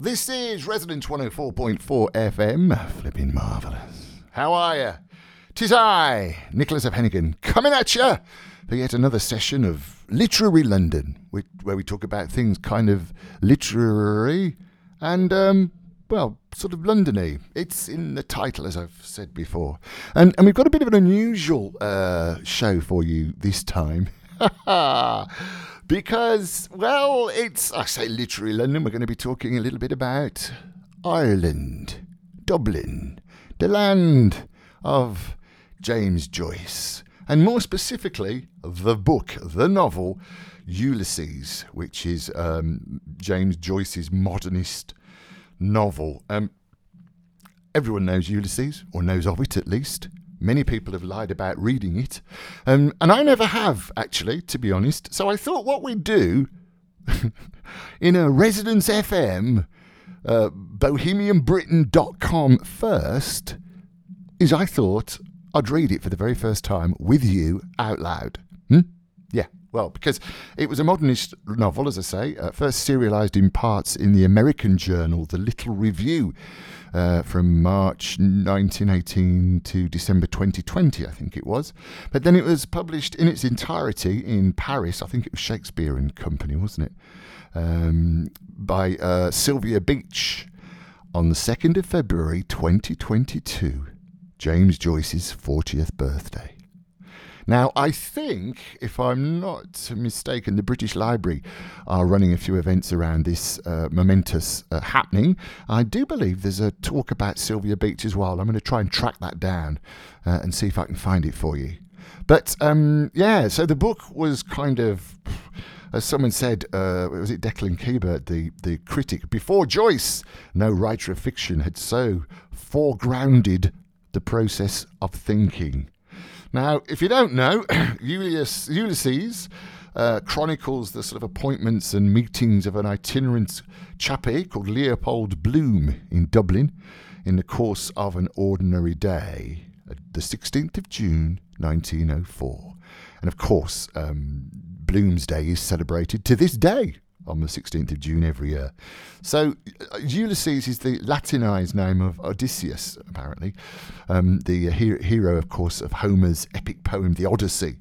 This is Resonance 104.4 FM. Flipping marvellous. How are you? 'Tis I, Nicholas F. Hennigan, coming at you for yet another session of Literary London, where we talk about things kind of literary and, well, sort of London-y. It's in the title, as I've said before. And we've got a bit of an unusual show for you this time. Because, well, it's, I say literary London, we're going to be talking a little bit about Ireland, Dublin, the land of James Joyce, and more specifically, the book, the novel, Ulysses, which is James Joyce's modernist novel. Everyone knows Ulysses, or knows of it at least. Many people have lied about reading it, and I never have, actually, to be honest. So I thought what we'd do in a Resonance FM, BohemianBritain.com first, is I thought I'd read it for the very first time with you out loud. Yeah, well, because it was a modernist novel, as I say, first serialised in parts in the American journal, The Little Review, from March 1918 to December 2020, I think it was. But then it was published in its entirety in Paris. I think it was Shakespeare and Company, wasn't it? By Sylvia Beach on the 2nd of February 2022, James Joyce's 40th birthday. Now, I think, if I'm not mistaken, the British Library are running a few events around this momentous happening. I do believe there's a talk about Sylvia Beach as well. I'm going to try and track that down and see if I can find it for you. But, yeah, so the book was kind of, as someone said, was it Declan Kiberd, the critic? Before Joyce, no writer of fiction had so foregrounded the process of thinking. Now, if you don't know, Ulysses chronicles the sort of appointments and meetings of an itinerant chappie called Leopold Bloom in Dublin in the course of an ordinary day, the 16th of June, 1904. And of course, Bloomsday is celebrated to this day on the 16th of June every year. So Ulysses is the Latinized name of Odysseus, apparently, the hero, of course, of Homer's epic poem, The Odyssey.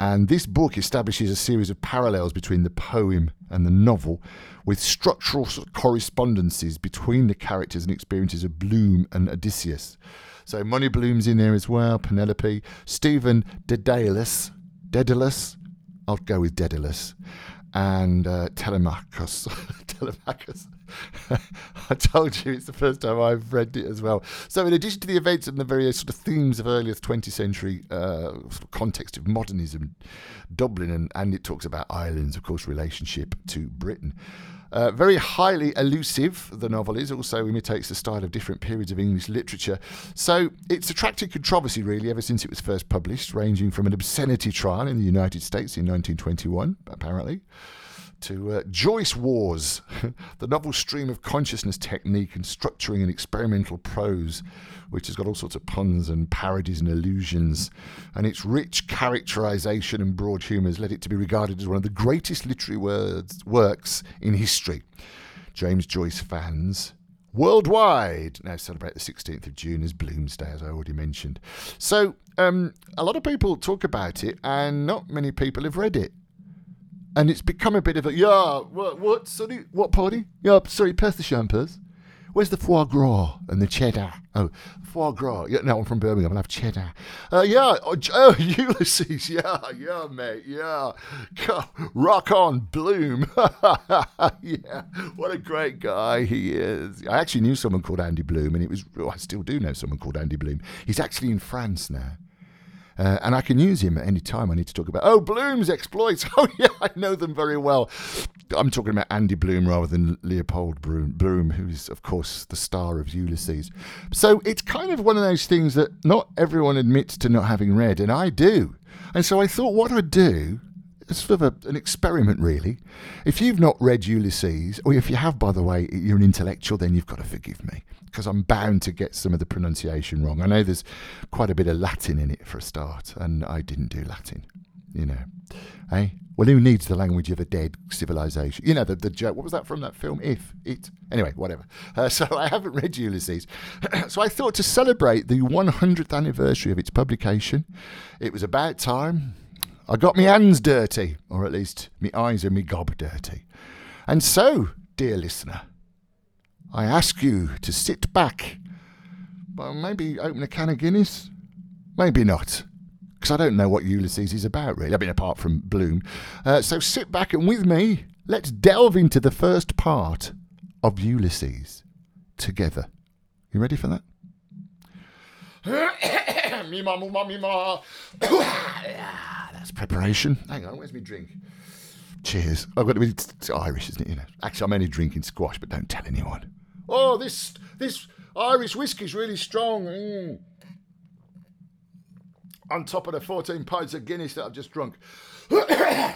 And this book establishes a series of parallels between the poem and the novel, with structural sort of correspondences between the characters and experiences of Bloom and Odysseus. So Money Bloom's in there as well, Penelope, Stephen Dedalus, I'll go with Daedalus, and Telemachus. Telemachus. I told you it's the first time I've read it as well. So in addition to the events and the various sort of themes of earlier 20th century sort of context of modernism, Dublin, and it talks about Ireland's, of course, relationship to Britain. Very highly elusive, the novel is. Also imitates the style of different periods of English literature. So it's attracted controversy, really, ever since it was first published, ranging from an obscenity trial in the United States in 1921, apparently, to Joyce Wars, the novel stream of consciousness technique and structuring and experimental prose, which has got all sorts of puns and parodies and allusions, and its rich characterisation and broad humour has led it to be regarded as one of the greatest literary works in history. James Joyce fans worldwide now celebrate the 16th of June as Bloomsday, as I already mentioned. So a lot of people talk about it, and not many people have read it. And it's become a bit of a, what, sorry, what party? Yeah, sorry, pass the champers. Where's the foie gras and the cheddar? Oh, foie gras. Yeah, no, I'm from Birmingham, I'll have cheddar. Ulysses, yeah, mate, yeah. Rock on, Bloom. Yeah, what a great guy he is. I actually knew someone called Andy Bloom, and I still do know someone called Andy Bloom. He's actually in France now. And I can use him at any time I need to talk about. Oh, Bloom's exploits. Oh, yeah, I know them very well. I'm talking about Andy Bloom rather than Leopold Bloom, who's, of course, the star of Ulysses. So it's kind of one of those things that not everyone admits to not having read, and I do. And so I thought what I'd do, it's sort of an experiment, really. If you've not read Ulysses, or if you have, by the way, you're an intellectual, then you've got to forgive me, because I'm bound to get some of the pronunciation wrong. I know there's quite a bit of Latin in it for a start, and I didn't do Latin, you know. Well, who needs the language of a dead civilization? You know, the joke. What was that from that film? Anyway, whatever. So I haven't read Ulysses. So I thought, to celebrate the 100th anniversary of its publication, it was about time I got me hands dirty, or at least me eyes and me gob dirty. And so, dear listener, I ask you to sit back, well, maybe open a can of Guinness, maybe not, because I don't know what Ulysses is about, really, I mean, apart from Bloom. So sit back and with me, let's delve into the first part of Ulysses together. You ready for that? Me ma. That's preparation. Hang on, where's my drink? Cheers. I've got to be Irish, isn't it? You know. Actually, I'm only drinking squash, but don't tell anyone. Oh, this Irish whiskey's really strong. Mm. On top of the 14 pints of Guinness that I've just drunk. I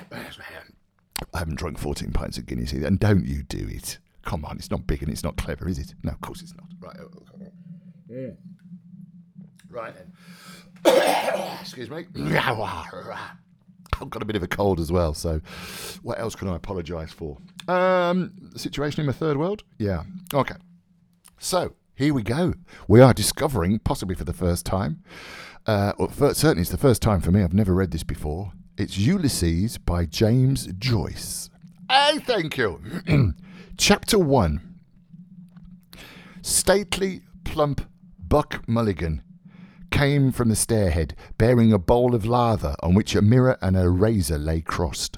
haven't drunk 14 pints of Guinness either, and don't you do it. Come on, it's not big and it's not clever, is it? No, of course it's not. Right. Yeah. Right then. Excuse me. I've got a bit of a cold as well, so what else can I apologise for? The situation in the third world? Yeah. Okay. So, here we go. We are discovering, possibly for the first time, certainly it's the first time for me, I've never read this before, it's Ulysses by James Joyce. Hey, thank you. Chapter 1. Stately, plump Buck Mulligan came from the stairhead, bearing a bowl of lather on which a mirror and a razor lay crossed.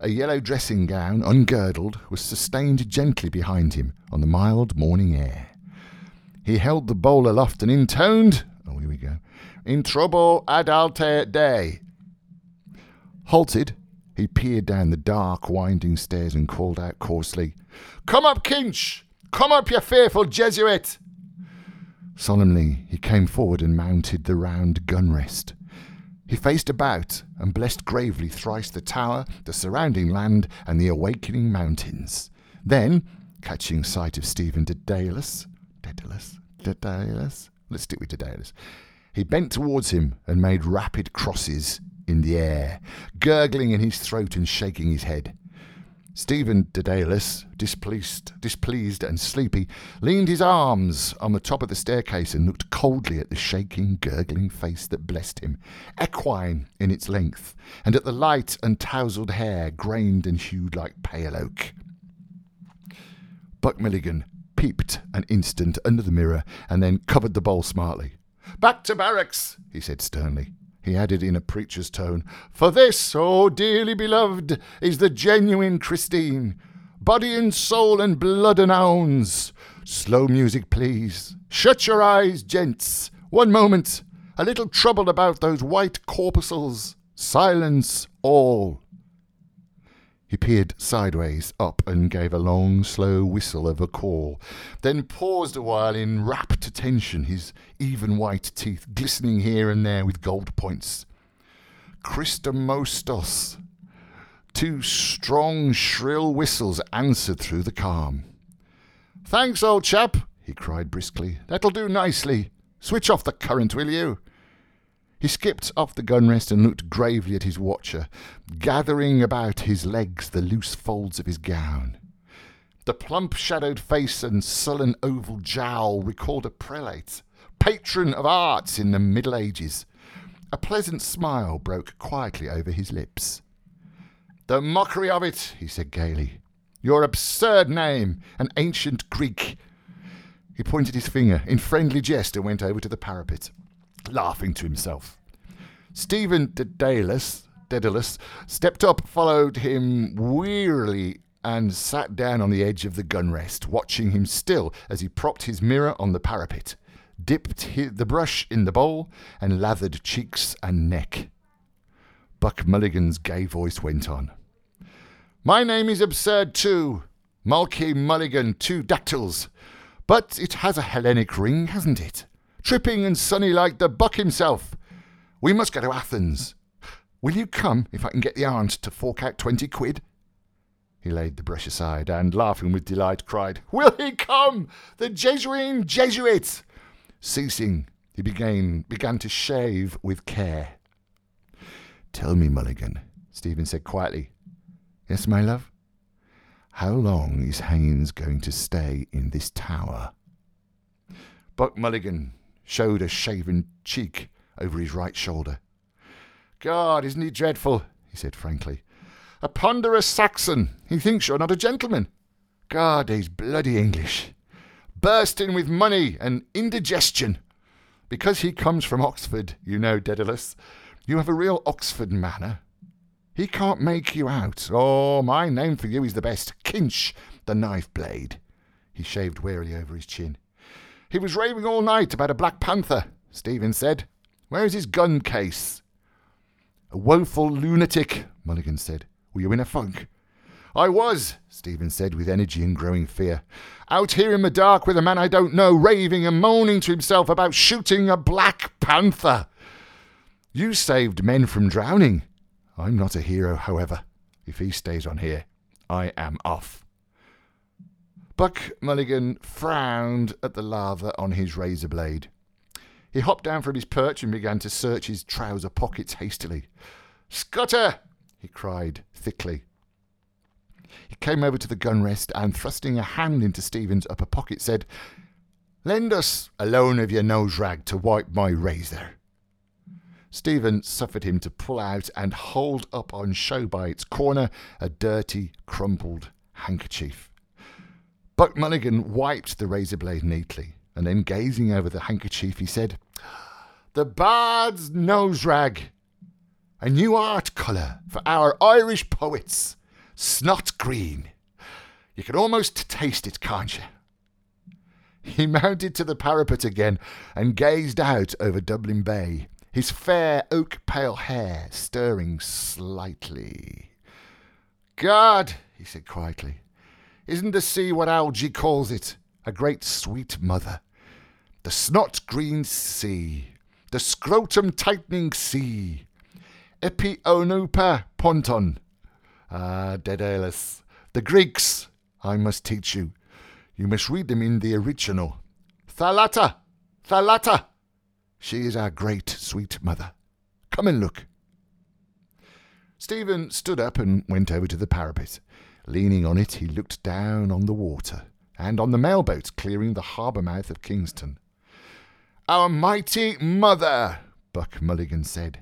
A yellow dressing gown, ungirdled, was sustained gently behind him on the mild morning air. He held the bowl aloft and intoned, oh, here we go, "In trouble adulte dei." Halted, he peered down the dark, winding stairs and called out coarsely, "Come up, Kinch! Come up, you fearful Jesuit!" Solemnly, he came forward and mounted the round gun-rest. He faced about and blessed gravely thrice the tower, the surrounding land, and the awakening mountains. Then, catching sight of Stephen Dedalus, let's stick with Daedalus, he bent towards him and made rapid crosses in the air, gurgling in his throat and shaking his head. Stephen Dedalus, displeased and sleepy, leaned his arms on the top of the staircase and looked coldly at the shaking, gurgling face that blessed him, equine in its length, and at the light and tousled hair, grained and hued like pale oak. Buck Mulligan peeped an instant under the mirror and then covered the bowl smartly. "Back to barracks," he said sternly. He added in a preacher's tone, "For this, oh dearly beloved, is the genuine Christine, body and soul and blood and hounds. Slow music, please. Shut your eyes, gents. One moment. A little trouble about those white corpuscles. Silence all." He peered sideways up and gave a long, slow whistle of a call, then paused a while in rapt attention, his even white teeth glistening here and there with gold points. "Christomostos." Two strong, shrill whistles answered through the calm. "Thanks, old chap," he cried briskly. "That'll do nicely. Switch off the current, will you?" He skipped off the gunrest and looked gravely at his watcher, gathering about his legs the loose folds of his gown. The plump, shadowed face and sullen oval jowl recalled a prelate, patron of arts in the Middle Ages. A pleasant smile broke quietly over his lips. "The mockery of it," he said gaily. "Your absurd name, an ancient Greek." He pointed his finger in friendly jest and went over to the parapet, laughing to himself. Stephen Dedalus stepped up, followed him wearily, and sat down on the edge of the gunrest, watching him still as he propped his mirror on the parapet, dipped the brush in the bowl, and lathered cheeks and neck. Buck Mulligan's gay voice went on. "My name is absurd too, Malachi Mulligan, two dactyls. But it has a Hellenic ring, hasn't it? Tripping and sunny like the buck himself. We must go to Athens. Will you come if I can get the aunt to fork out 20 quid? He laid the brush aside and, laughing with delight, cried, "Will he come? The Jesuit Jesuit!" Ceasing, he began to shave with care. "Tell me, Mulligan," Stephen said quietly. Yes, my love? How long is Haines going to stay in this tower? Buck Mulligan showed a shaven cheek over his right shoulder. God, isn't he dreadful? He said frankly. A ponderous Saxon. He thinks you're not a gentleman. God, he's bloody English. Bursting with money and indigestion. Because he comes from Oxford, you know, Dedalus. You have a real Oxford manner. He can't make you out. Oh, my name for you is the best. Kinch, the knife blade. He shaved wearily over his chin. He was raving all night about a black panther, Stephen said. Where is his gun case? A woeful lunatic, Mulligan said. Were you in a funk? I was, Stephen said with energy and growing fear. Out here in the dark with a man I don't know, raving and moaning to himself about shooting a black panther. You saved men from drowning. I'm not a hero, however. If he stays on here, I am off. Buck Mulligan frowned at the lather on his razor blade. He hopped down from his perch and began to search his trouser pockets hastily. Scutter! He cried thickly. He came over to the gun rest and, thrusting a hand into Stephen's upper pocket, said, Lend us a loan of your nose rag to wipe my razor. Stephen suffered him to pull out and hold up on show by its corner a dirty, crumpled handkerchief. Buck Mulligan wiped the razor blade neatly, and then gazing over the handkerchief, he said, The bard's nose rag, a new art colour for our Irish poets, snot green. You can almost taste it, can't you? He mounted to the parapet again and gazed out over Dublin Bay, his fair oak-pale hair stirring slightly. God, he said quietly, isn't the sea what algae calls it, a great sweet mother? The snot-green sea, the scrotum-tightening sea, epionupa ponton. Ah, Daedalus, the Greeks, I must teach you. You must read them in the original. Thalata, Thalata. She is our great sweet mother. Come and look. Stephen stood up and went over to the parapet. Leaning on it, he looked down on the water and on the mailboats clearing the harbour mouth of Kingston. Our mighty mother, Buck Mulligan said.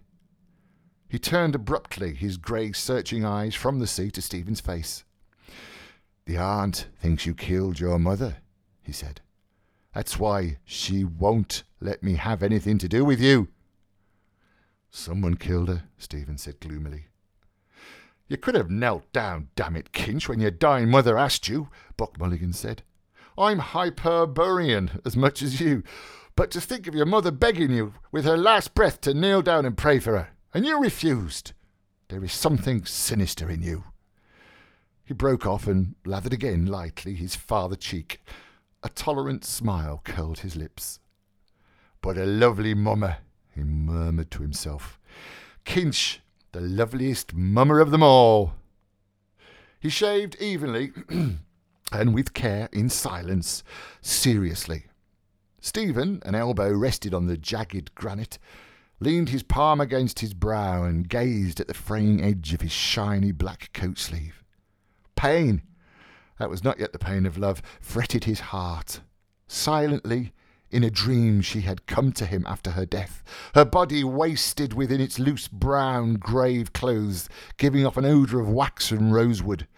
He turned abruptly, his grey searching eyes from the sea to Stephen's face. The aunt thinks you killed your mother, he said. That's why she won't let me have anything to do with you. Someone killed her, Stephen said gloomily. You could have knelt down, damn it, Kinch, when your dying mother asked you, Buck Mulligan said. I'm Hyperborean as much as you, but to think of your mother begging you with her last breath to kneel down and pray for her, and you refused. There is something sinister in you. He broke off and lathered again lightly his farther cheek. A tolerant smile curled his lips. But a lovely mummer, he murmured to himself. Kinch, the loveliest mummer of them all. He shaved evenly and with care in silence, seriously. Stephen, an elbow rested on the jagged granite, leaned his palm against his brow and gazed at the fraying edge of his shiny black coat sleeve. Pain, that was not yet the pain of love, fretted his heart. Silently, in a dream, she had come to him after her death, her body wasted within its loose brown grave clothes, giving off an odour of wax and rosewood.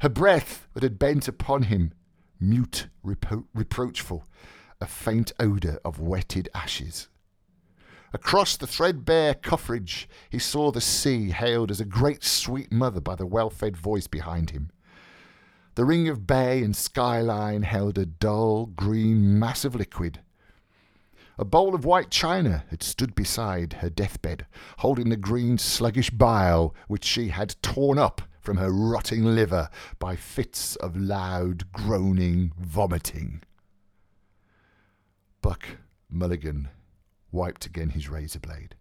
Her breath that had bent upon him, mute, reproachful, a faint odour of wetted ashes. Across the threadbare coffrage, he saw the sea hailed as a great sweet mother by the well-fed voice behind him. The ring of bay and skyline held a dull green mass of liquid. A bowl of white china had stood beside her deathbed, holding the green sluggish bile which she had torn up from her rotting liver by fits of loud groaning vomiting. Buck Mulligan wiped again his razor blade.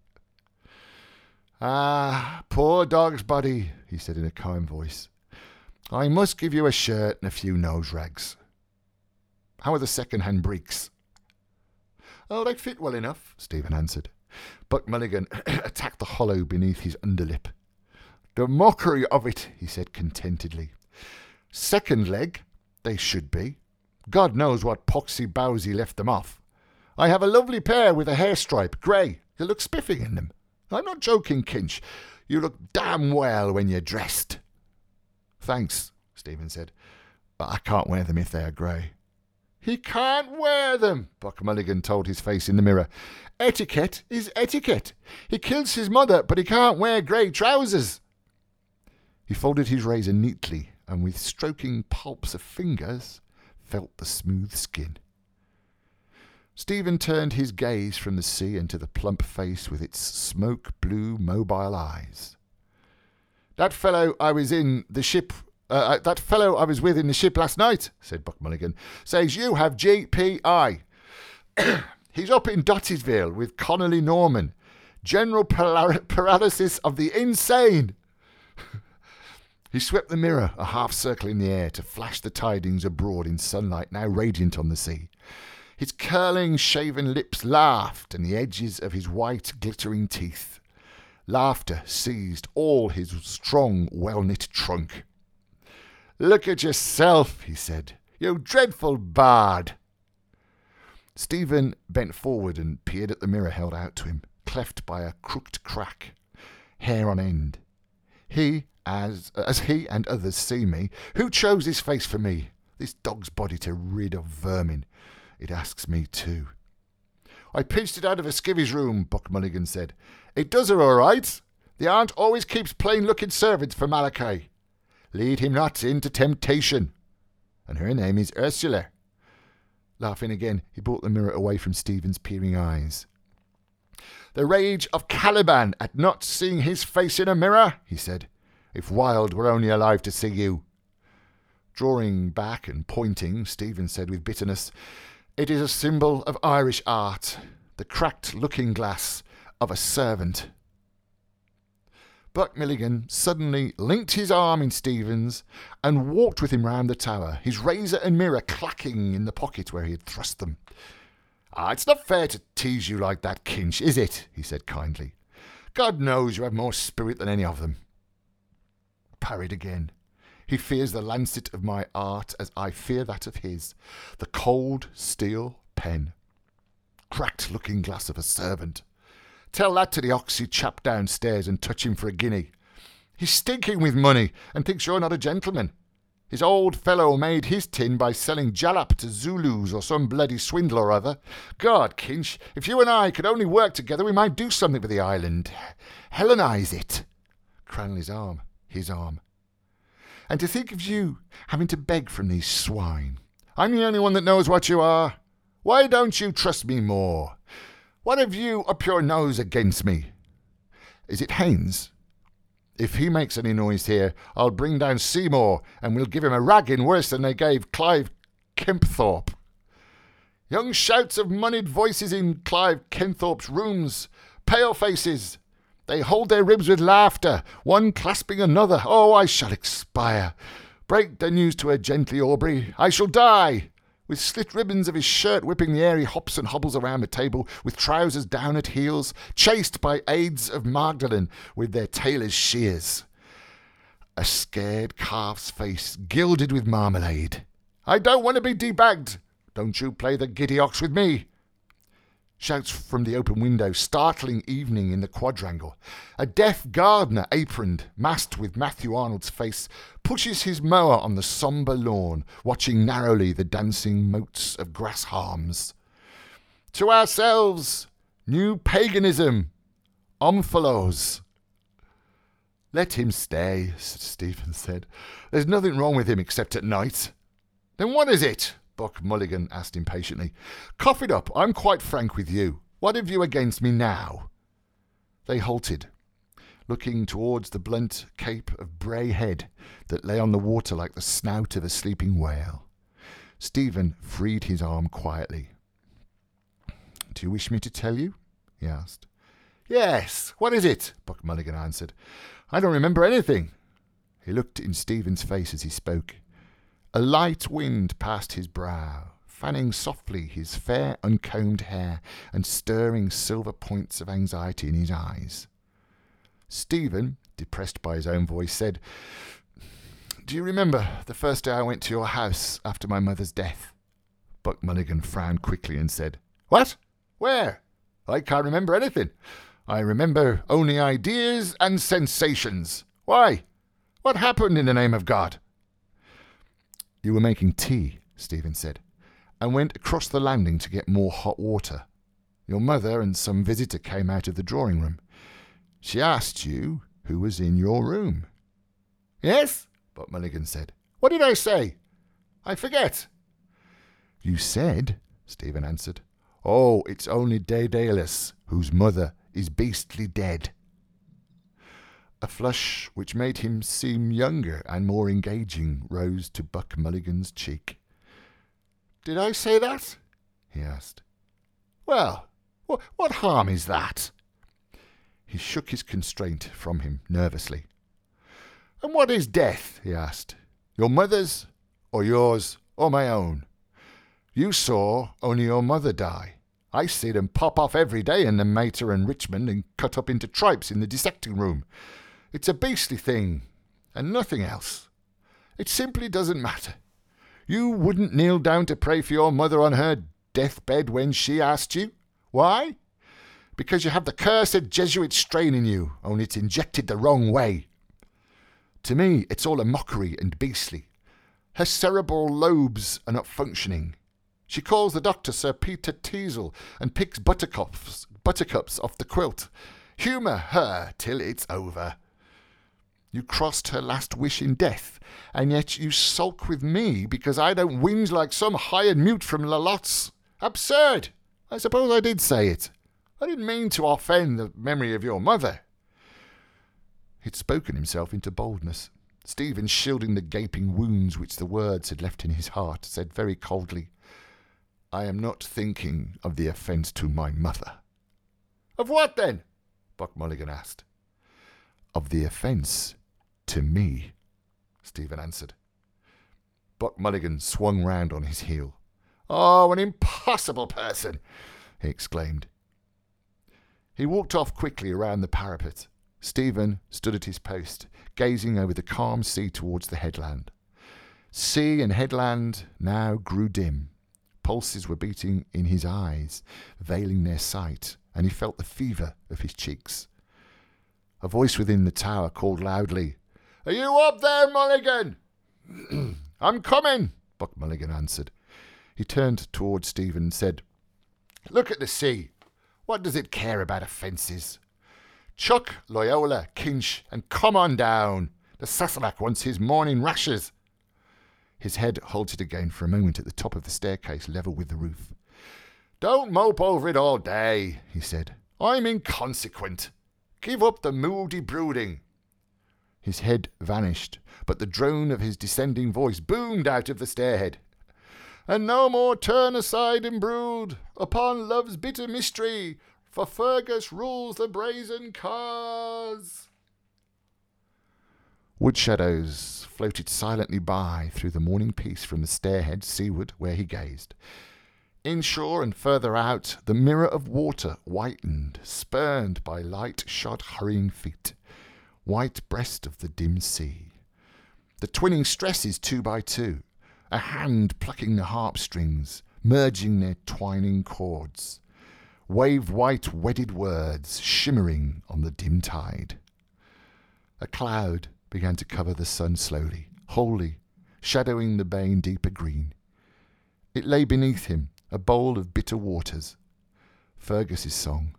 Ah, poor dog's body, he said in a calm voice. I must give you a shirt and a few nose rags. How are the second-hand breeks? Oh, they fit well enough, Stephen answered. Buck Mulligan attacked the hollow beneath his underlip. The mockery of it, he said contentedly. Second leg, they should be. God knows what poxy bowsy left them off. I have a lovely pair with a hair stripe, grey. You look spiffy in them. I'm not joking, Kinch. You look damn well when you're dressed. Thanks, Stephen said, but I can't wear them if they are grey. He can't wear them, Buck Mulligan told his face in the mirror. Etiquette is etiquette. He kills his mother, but he can't wear grey trousers. He folded his razor neatly and with stroking pulps of fingers felt the smooth skin. Stephen turned his gaze from the sea into the plump face with its smoke-blue mobile eyes. That fellow I was with in the ship last night, said Buck Mulligan, says you have GPI. He's up in Dottesville with Connolly Norman. General paralysis of the insane. He swept the mirror a half circle in the air to flash the tidings abroad in sunlight now radiant on the sea. His curling, shaven lips laughed and the edges of his white, glittering teeth. Laughter seized all his strong, well-knit trunk. "Look at yourself," he said. "You dreadful bard!" Stephen bent forward and peered at the mirror held out to him, cleft by a crooked crack, hair on end. He, as he and others see me, who chose this face for me, this dog's body to rid of vermin? It asks me too. "I pinched it out of a skivvy's room," Buck Mulligan said. "It does her all right. The aunt always keeps plain-looking servants for Malachi. Lead him not into temptation. And her name is Ursula." Laughing again, he brought the mirror away from Stephen's peering eyes. "The rage of Caliban at not seeing his face in a mirror," he said, "if Wilde were only alive to see you." Drawing back and pointing, Stephen said with bitterness, "It is a symbol of Irish art, the cracked looking-glass of a servant." Buck Mulligan suddenly linked his arm in Stephen's and walked with him round the tower, his razor and mirror clacking in the pocket where he had thrust them. "Ah, it's not fair to tease you like that, Kinch, is it?" he said kindly. "God knows you have more spirit than any of them." Parried again. "He fears the lancet of my art as I fear that of his, the cold steel pen. Cracked looking-glass of a servant. Tell that to the oxy chap downstairs and touch him for a guinea. He's stinking with money and thinks you're not a gentleman. His old fellow made his tin by selling jalap to Zulus or some bloody swindle or other. God, Kinch, if you and I could only work together, we might do something for the island. Hellenise it." Cranley's arm, his arm. "And to think of you having to beg from these swine. I'm the only one that knows what you are. Why don't you trust me more? What have you up your nose against me? Is it Haines? If he makes any noise here, I'll bring down Seymour and we'll give him a ragging worse than they gave Clive Kempthorpe. Young shouts of moneyed voices in Clive Kempthorpe's rooms. Pale faces. They hold their ribs with laughter, one clasping another. Oh, I shall expire. Break the news to her gently, Aubrey. I shall die." With slit ribbons of his shirt whipping the air, he hops and hobbles around the table, with trousers down at heels, chased by aides of Magdalen with their tailors' shears. A scared calf's face gilded with marmalade. "I don't want to be debagged. Don't you play the giddy ox with me." Shouts from the open window, startling evening in the quadrangle. A deaf gardener, aproned, masked with Matthew Arnold's face, pushes his mower on the sombre lawn, watching narrowly the dancing motes of grass harms. "To ourselves! New paganism! Omphalos!" "Let him stay," Stephen said. "There's nothing wrong with him except at night." "Then what is it?" Buck Mulligan asked impatiently. "Cough it up. I'm quite frank with you. What have you against me now?" They halted, looking towards the blunt cape of Bray Head that lay on the water like the snout of a sleeping whale. Stephen freed his arm quietly. "Do you wish me to tell you?" he asked. "Yes. What is it?" Buck Mulligan answered. "I don't remember anything." He looked in Stephen's face as he spoke. A light wind passed his brow, fanning softly his fair uncombed hair and stirring silver points of anxiety in his eyes. Stephen depressed by his own voice, said, "Do you remember the first day I went to your house after my mother's death?" Buck Mulligan frowned quickly and said, "What? Where? I can't remember anything. I remember only ideas and sensations. Why? What happened in the name of God?" "You were making tea," Stephen said, "and went across the landing to get more hot water. Your mother and some visitor came out of the drawing-room. She asked you who was in your room." "Yes," Buck Mulligan said. "What did I say? I forget." "You said," Stephen answered, "Oh, it's only Daedalus, whose mother is beastly dead." A flush which made him seem younger and more engaging rose to Buck Mulligan's cheek. "Did I say that?" he asked. "Well, what harm is that?" He shook his constraint from him nervously. "And what is death?" he asked. "Your mother's, or yours, or my own? You saw only your mother die. I see them pop off every day in the Mater and Richmond and cut up into tripes in the dissecting room. It's a beastly thing, and nothing else. It simply doesn't matter. You wouldn't kneel down to pray for your mother on her deathbed when she asked you. Why? Because you have the cursed Jesuit strain in you, only it's injected the wrong way. To me, it's all a mockery and beastly. Her cerebral lobes are not functioning. She calls the doctor Sir Peter Teazle and picks buttercups off the quilt. Humour her till it's over. You crossed her last wish in death, and yet you sulk with me because I don't whinge like some hired mute from Lalot's. Absurd! I suppose I did say it. I didn't mean to offend the memory of your mother." He'd spoken himself into boldness. Stephen, shielding the gaping wounds which the words had left in his heart, said very coldly, "I am not thinking of the offence to my mother." "Of what, then?" Buck Mulligan asked. "Of the offence to me," Stephen answered. Buck Mulligan swung round on his heel. "Oh, an impossible person!" he exclaimed. He walked off quickly around the parapet. Stephen stood at his post, gazing over the calm sea towards the headland. Sea and headland now grew dim. Pulses were beating in his eyes, veiling their sight, and he felt the fever of his cheeks. A voice within the tower called loudly, "Are you up there, Mulligan?" "I'm coming," Buck Mulligan answered. He turned towards Stephen and said, "Look at the sea. What does it care about offences? Chuck Loyola, Kinch, and come on down. The Sassenach wants his morning rashes." His head halted again for a moment at the top of the staircase level with the roof. "Don't mope over it all day," he said. "I'm inconsequent. Give up the moody brooding." His head vanished, but the drone of his descending voice boomed out of the stairhead. "And no more turn aside and brood upon love's bitter mystery, for Fergus rules the brazen cars." Wood shadows floated silently by through the morning peace from the stairhead seaward where he gazed. Inshore and further out, the mirror of water whitened, spurned by light-shod hurrying feet, white breast of the dim sea. The twinning stresses 2 by 2, a hand plucking the harp strings, merging their twining chords, wave-white wedded words shimmering on the dim tide. A cloud began to cover the sun slowly, wholly, shadowing the bay in deeper green. It lay beneath him, a bowl of bitter waters. Fergus's song.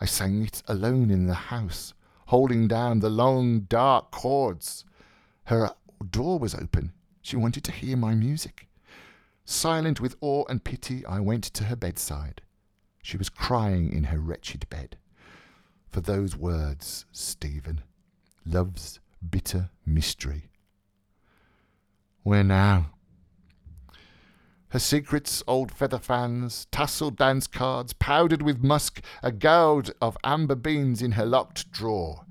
I sang it alone in the house, holding down the long, dark chords. Her door was open. She wanted to hear my music. Silent with awe and pity, I went to her bedside. She was crying in her wretched bed. For those words, Stephen. Love's bitter mystery. Where now? Her secrets, old feather fans, tasselled dance cards, powdered with musk, a gourd of amber beans in her locked drawer.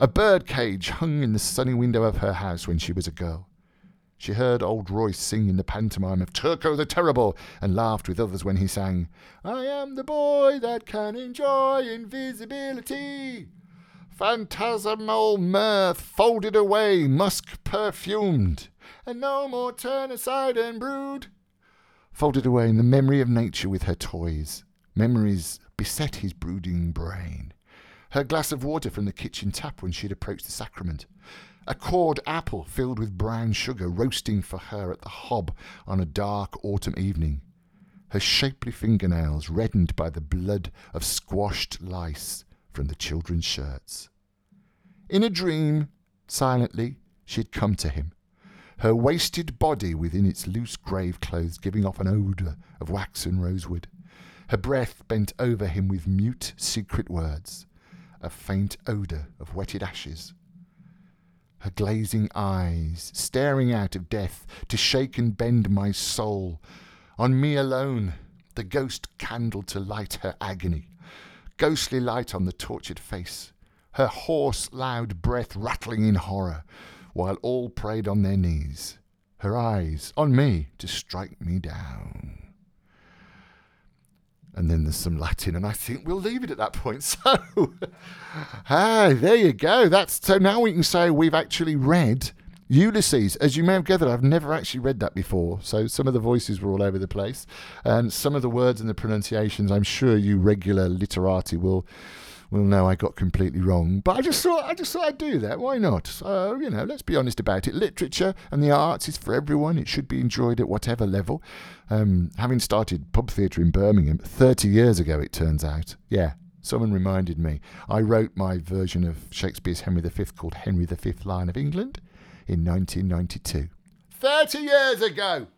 A bird cage hung in the sunny window of her house when she was a girl. She heard old Royce sing in the pantomime of Turco the Terrible and laughed with others when he sang, "I am the boy that can enjoy invisibility. Phantasmal mirth folded away, musk perfumed, and no more turn aside and brood. Folded away in the memory of nature with her toys. Memories beset his brooding brain. Her glass of water from the kitchen tap when she'd approached the sacrament. A cored apple filled with brown sugar roasting for her at the hob on a dark autumn evening. Her shapely fingernails reddened by the blood of squashed lice from the children's shirts. In a dream, silently, she had come to him, her wasted body within its loose grave clothes giving off an odour of wax and rosewood. Her breath bent over him with mute, secret words, a faint odour of wetted ashes. Her glazing eyes, staring out of death to shake and bend my soul, on me alone, the ghost candle to light her agony, ghostly light on the tortured face, her hoarse, loud breath rattling in horror, while all prayed on their knees, her eyes on me to strike me down. And then there's some Latin, and I think we'll leave it at that point. So, there you go. So now we can say we've actually read Ulysses. As you may have gathered, I've never actually read that before. So some of the voices were all over the place. And some of the words and the pronunciations, I'm sure you regular literati will know I got completely wrong. But I just thought I'd do that. Why not? So, let's be honest about it. Literature and the arts is for everyone. It should be enjoyed at whatever level. Having started pub theatre in Birmingham 30 years ago, it turns out. Yeah, someone reminded me. I wrote my version of Shakespeare's Henry V called Henry V, Line of England in 1992. 30 years ago!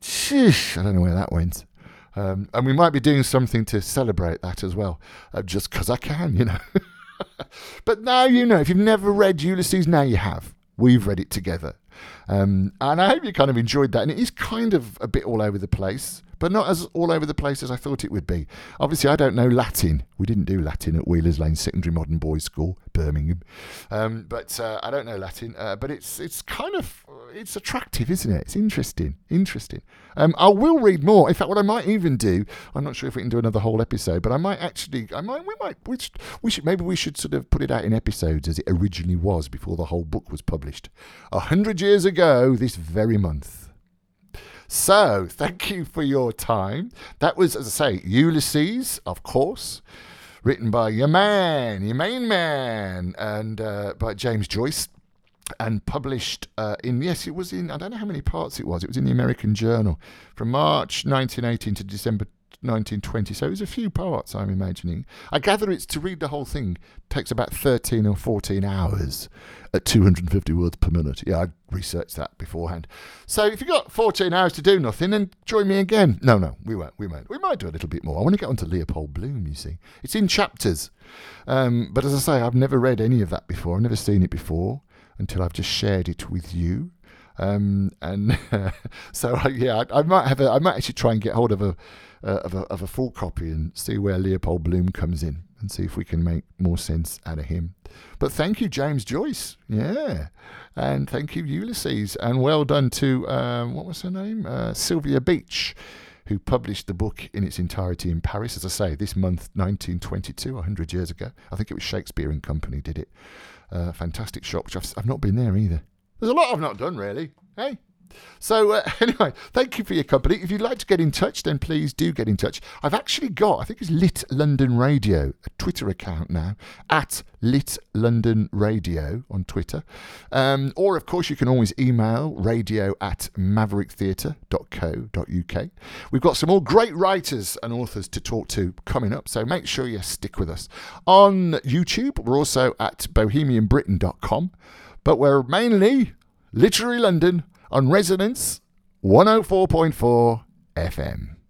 Sheesh, I don't know where that went. And we might be doing something to celebrate that as well, just because I can, But now if you've never read Ulysses, now you have. We've read it together. And I hope you kind of enjoyed that. And it is kind of a bit all over the place, but not as all over the place as I thought it would be. Obviously, I don't know Latin. We didn't do Latin at Wheelers Lane Secondary Modern Boys School, Birmingham. But I don't know Latin. But it's kind of, it's attractive, isn't it? It's interesting. I will read more. In fact, what I might even do, I'm not sure if we can do another whole episode, but we should sort of put it out in episodes as it originally was before the whole book was published. 100 years ago this very month. So, thank you for your time. That was, as I say, Ulysses, of course, written by your main man, and by James Joyce, and published in, I don't know how many parts it was in the American Journal, from March 1918 to December 1920, so it was a few parts, I'm imagining. I gather it's to read the whole thing takes about 13 or 14 hours at 250 words per minute. Yeah, I researched that beforehand. So if you've got 14 hours to do nothing, then join me again. No, we won't. We might do a little bit more. I want to get on to Leopold Bloom, you see. It's in chapters. But as I say, I've never read any of that before. I've never seen it before until I've just shared it with you. I might actually try and get hold of a full copy and see where Leopold Bloom comes in and see if we can make more sense out of him. But thank you, James Joyce. Yeah. And thank you, Ulysses. And well done to, what was her name? Sylvia Beach, who published the book in its entirety in Paris, as I say, this month, 1922, 100 years ago. I think it was Shakespeare and Company did it. Fantastic shop, which I've not been there either. There's a lot I've not done, really. Hey? So, anyway, thank you for your company. If you'd like to get in touch, then please do get in touch. I've actually got, I think it's Lit London Radio, a Twitter account now, at Lit London Radio on Twitter. Or, of course, you can always email radio@mavericktheatre.co.uk. We've got some more great writers and authors to talk to coming up, so make sure you stick with us. On YouTube, we're also at BohemianBritain.com, but we're mainly Literary London on Resonance 104.4 FM.